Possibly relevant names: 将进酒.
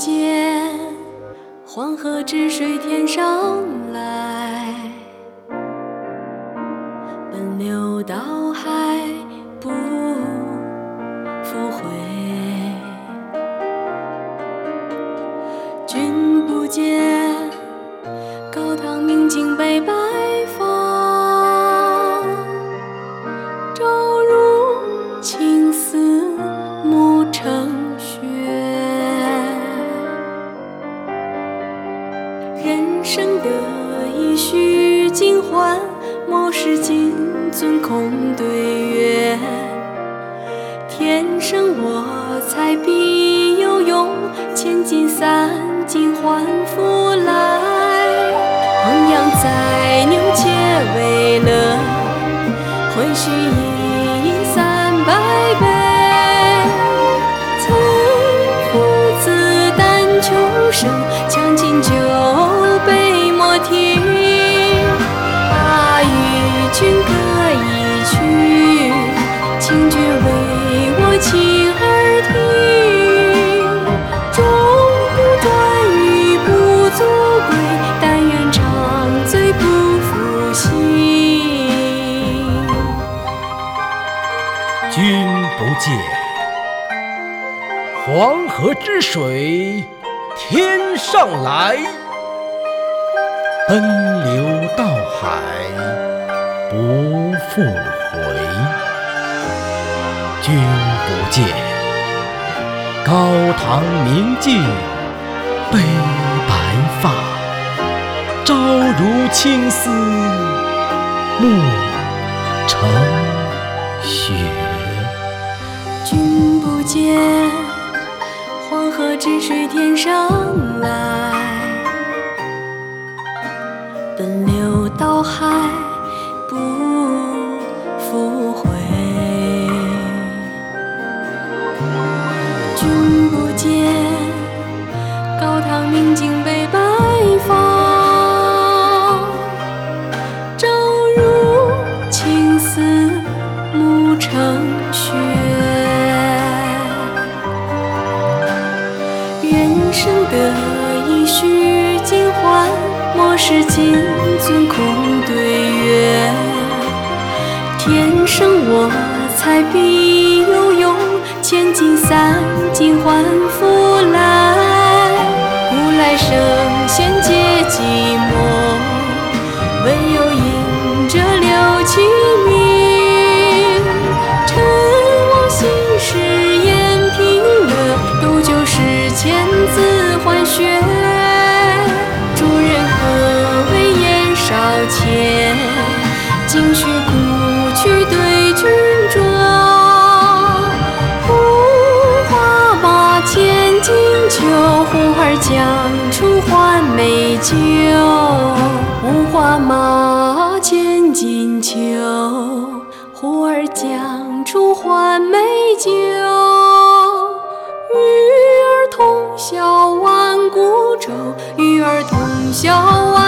间，黄河之水天上来，奔流到海不复回。君不见，高堂明镜悲白发，骤入青丝暮成雪。人生得意须尽欢，莫使金樽空对月。天生我材必有用，千金散尽还复来。黄杨载牛且为乐，回须一饮三百杯。岑夫子但求生，将进酒杯莫停。啊，与君歌一曲，请君为我倾耳听。终不转与不足贵，但愿长醉不复醒。君不见，黄河之水天上来，奔流到海不复回。君不见，高堂明镜悲白发，朝如青丝暮成雪。君不见，黄河之水天上来，奔流到海不复回。君不见，高堂明镜悲白发，骤入青丝暮成雪。人生得意须尽欢，莫使金樽空对月。天生我材必有用，千金散尽还复来。古来圣贤皆寂寞，唯有饮者留其名。尘往昔时宴平乐，斗酒诗千字还学。主人何为言少钱，径须古去对君酌。呼儿将出还美酒，无话马前锦绣。呼儿将出还美酒，与儿同销万古愁。与儿同销。